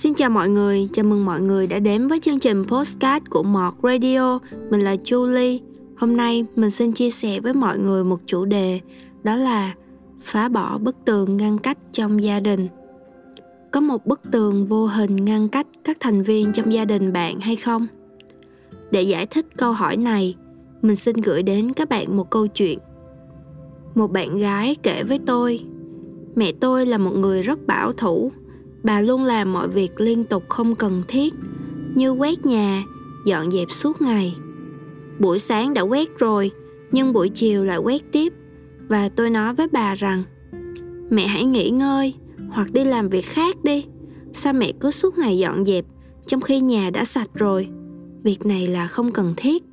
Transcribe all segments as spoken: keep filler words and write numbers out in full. Xin chào mọi người, chào mừng mọi người đã đến với chương trình podcast của Mọt Radio. Mình là Julie. Hôm nay mình xin chia sẻ với mọi người một chủ đề, đó là phá bỏ bức tường ngăn cách trong gia đình. Có một bức tường vô hình ngăn cách các thành viên trong gia đình bạn hay không? Để giải thích câu hỏi này, mình xin gửi đến các bạn một câu chuyện. Một bạn gái kể với tôi, mẹ tôi là một người rất bảo thủ. Bà luôn làm mọi việc liên tục không cần thiết, như quét nhà, dọn dẹp suốt ngày. Buổi sáng đã quét rồi, nhưng buổi chiều lại quét tiếp. Và tôi nói với bà rằng, mẹ hãy nghỉ ngơi hoặc đi làm việc khác đi. Sao mẹ cứ suốt ngày dọn dẹp trong khi nhà đã sạch rồi? Việc này là không cần thiết.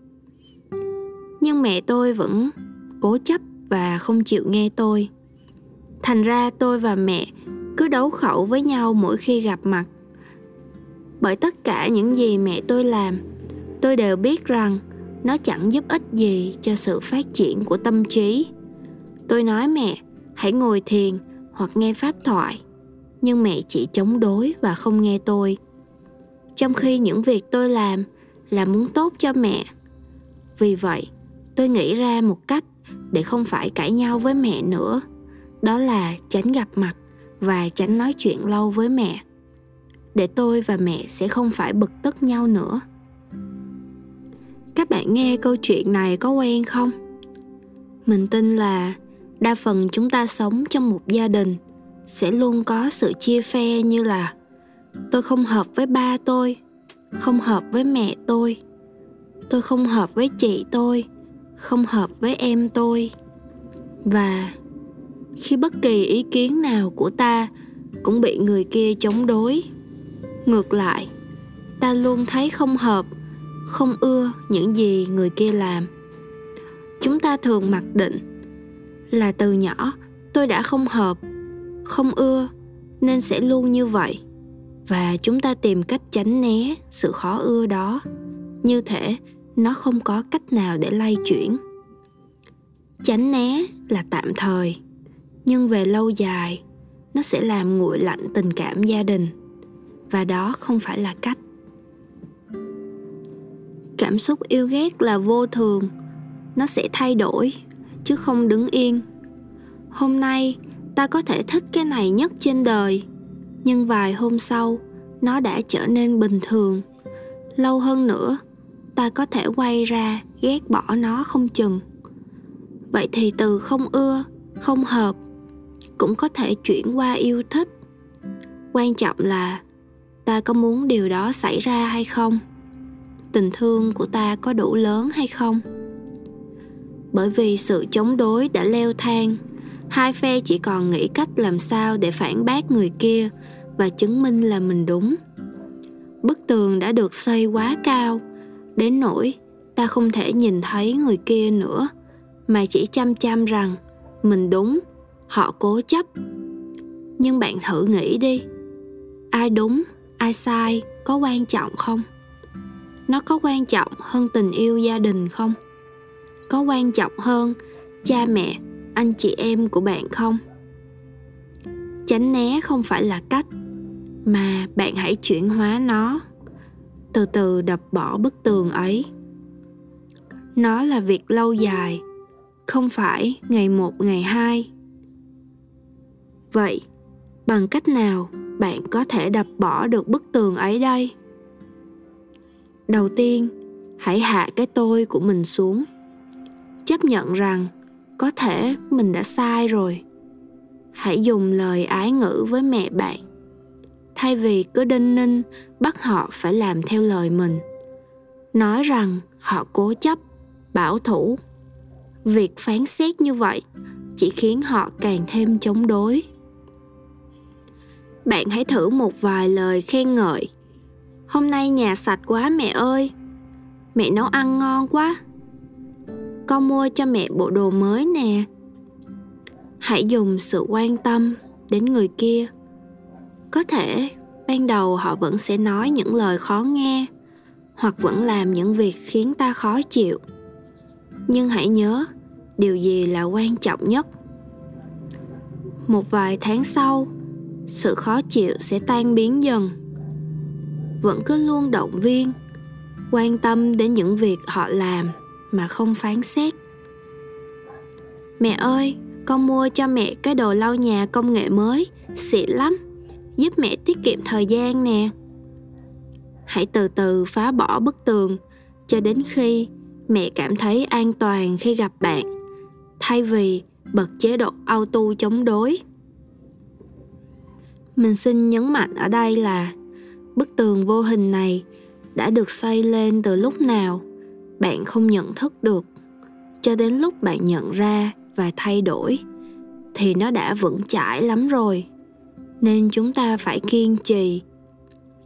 Nhưng mẹ tôi vẫn cố chấp và không chịu nghe tôi. Thành ra tôi và mẹ cứ đấu khẩu với nhau mỗi khi gặp mặt. Bởi tất cả những gì mẹ tôi làm, tôi đều biết rằng nó chẳng giúp ích gì cho sự phát triển của tâm trí. Tôi nói mẹ, hãy ngồi thiền hoặc nghe pháp thoại. Nhưng mẹ chỉ chống đối và không nghe tôi. Trong khi những việc tôi làm là muốn tốt cho mẹ. Vì vậy, tôi nghĩ ra một cách để không phải cãi nhau với mẹ nữa. Đó là tránh gặp mặt và tránh nói chuyện lâu với mẹ, để tôi và mẹ sẽ không phải bực tức nhau nữa. Các bạn nghe câu chuyện này có quen không? Mình tin là đa phần chúng ta sống trong một gia đình sẽ luôn có sự chia phe, như là tôi không hợp với ba tôi, không hợp với mẹ tôi, tôi không hợp với chị tôi, không hợp với em tôi. Và khi bất kỳ ý kiến nào của ta cũng bị người kia chống đối. Ngược lại, ta luôn thấy không hợp, không ưa những gì người kia làm. Chúng ta thường mặc định là từ nhỏ tôi đã không hợp, không ưa nên sẽ luôn như vậy. Và chúng ta tìm cách tránh né sự khó ưa đó, như thể nó không có cách nào để lay chuyển. Tránh né là tạm thời, nhưng về lâu dài, nó sẽ làm nguội lạnh tình cảm gia đình. Và đó không phải là cách. Cảm xúc yêu ghét là vô thường. Nó sẽ thay đổi, chứ không đứng yên. Hôm nay, ta có thể thích cái này nhất trên đời. Nhưng vài hôm sau, nó đã trở nên bình thường. Lâu hơn nữa, ta có thể quay ra ghét bỏ nó không chừng. Vậy thì từ không ưa, không hợp cũng có thể chuyển qua yêu thích. Quan trọng là ta có muốn điều đó xảy ra hay không? Tình thương của ta có đủ lớn hay không? Bởi vì sự chống đối đã leo thang, hai phe chỉ còn nghĩ cách làm sao để phản bác người kia và chứng minh là mình đúng. Bức tường đã được xây quá cao, đến nỗi ta không thể nhìn thấy người kia nữa, mà chỉ chăm chăm rằng mình đúng, họ cố chấp. Nhưng bạn thử nghĩ đi, ai đúng, ai sai có quan trọng không? Nó có quan trọng hơn tình yêu gia đình không? Có quan trọng hơn cha mẹ, anh chị em của bạn không? Tránh né không phải là cách, mà bạn hãy chuyển hóa nó, từ từ đập bỏ bức tường ấy. Nó là việc lâu dài, không phải ngày một, ngày hai. Vậy, bằng cách nào bạn có thể đập bỏ được bức tường ấy đây? Đầu tiên, hãy hạ cái tôi của mình xuống. Chấp nhận rằng có thể mình đã sai rồi. Hãy dùng lời ái ngữ với mẹ bạn. Thay vì cứ đinh ninh bắt họ phải làm theo lời mình, nói rằng họ cố chấp, bảo thủ. Việc phán xét như vậy chỉ khiến họ càng thêm chống đối. Bạn hãy thử một vài lời khen ngợi. Hôm nay nhà sạch quá mẹ ơi. Mẹ nấu ăn ngon quá. Con mua cho mẹ bộ đồ mới nè. Hãy dùng sự quan tâm đến người kia. Có thể ban đầu họ vẫn sẽ nói những lời khó nghe, hoặc vẫn làm những việc khiến ta khó chịu. Nhưng hãy nhớ, điều gì là quan trọng nhất? Một vài tháng sau, sự khó chịu sẽ tan biến dần vẫn cứ luôn động viên, quan tâm đến những việc họ làm mà không phán xét. Mẹ ơi, con mua cho mẹ cái đồ lau nhà công nghệ mới, xịn lắm, giúp mẹ tiết kiệm thời gian nè. Hãy từ từ phá bỏ bức tường cho đến khi mẹ cảm thấy an toàn khi gặp bạn, thay vì bật chế độ auto chống đối. Mình xin nhấn mạnh ở đây là bức tường vô hình này đã được xây lên từ lúc nào bạn không nhận thức được, cho đến lúc bạn nhận ra và thay đổi thì nó đã vững chãi lắm rồi. Nên chúng ta phải kiên trì,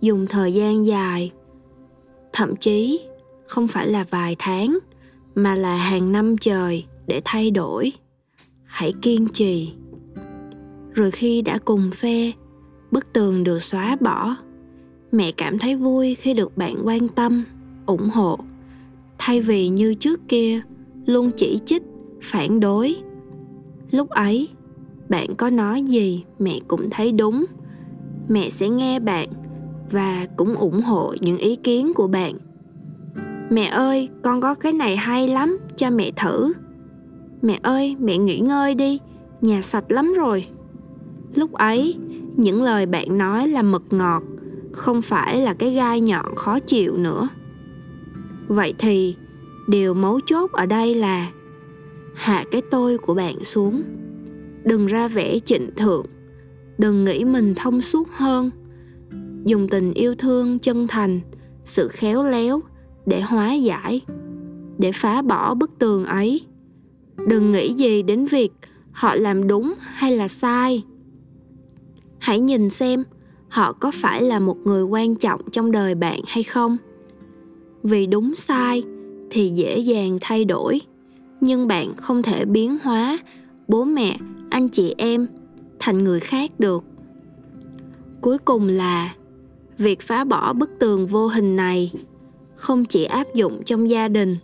dùng thời gian dài, thậm chí không phải là vài tháng mà là hàng năm trời để thay đổi. Hãy kiên trì. Rồi khi đã cùng phe, bức tường được xóa bỏ, mẹ cảm thấy vui khi được bạn quan tâm, ủng hộ, thay vì như trước kia luôn chỉ trích, phản đối. Lúc ấy, bạn có nói gì mẹ cũng thấy đúng. Mẹ sẽ nghe bạn và cũng ủng hộ những ý kiến của bạn. Mẹ ơi, con có cái này hay lắm, cho mẹ thử. Mẹ ơi, mẹ nghỉ ngơi đi, nhà sạch lắm rồi. Lúc ấy, những lời bạn nói là mật ngọt, không phải là cái gai nhọn khó chịu nữa. Vậy thì, điều mấu chốt ở đây là hạ cái tôi của bạn xuống. Đừng ra vẻ trịnh thượng, đừng nghĩ mình thông suốt hơn. Dùng tình yêu thương chân thành, sự khéo léo để hóa giải, để phá bỏ bức tường ấy. Đừng nghĩ gì đến việc họ làm đúng hay là sai. Hãy nhìn xem họ có phải là một người quan trọng trong đời bạn hay không. Vì đúng sai thì dễ dàng thay đổi, nhưng bạn không thể biến hóa bố mẹ, anh chị em thành người khác được. Cuối cùng là việc phá bỏ bức tường vô hình này không chỉ áp dụng trong gia đình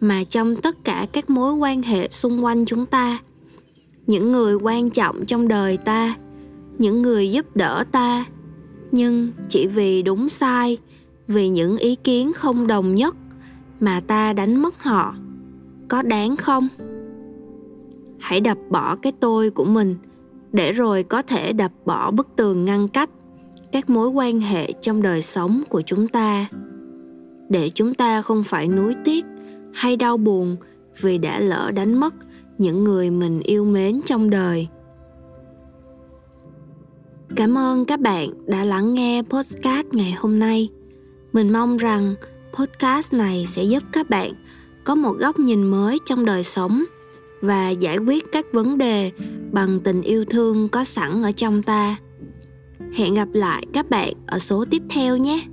mà trong tất cả các mối quan hệ xung quanh chúng ta. Những người quan trọng trong đời ta, những người giúp đỡ ta, nhưng chỉ vì đúng sai, vì những ý kiến không đồng nhất mà ta đánh mất họ, có đáng không? Hãy đập bỏ cái tôi của mình, để rồi có thể đập bỏ bức tường ngăn cách các mối quan hệ trong đời sống của chúng ta, để chúng ta không phải nuối tiếc hay đau buồn vì đã lỡ đánh mất những người mình yêu mến trong đời. Cảm ơn các bạn đã lắng nghe podcast ngày hôm nay. Mình mong rằng podcast này sẽ giúp các bạn có một góc nhìn mới trong đời sống và giải quyết các vấn đề bằng tình yêu thương có sẵn ở trong ta. Hẹn gặp lại các bạn ở số tiếp theo nhé!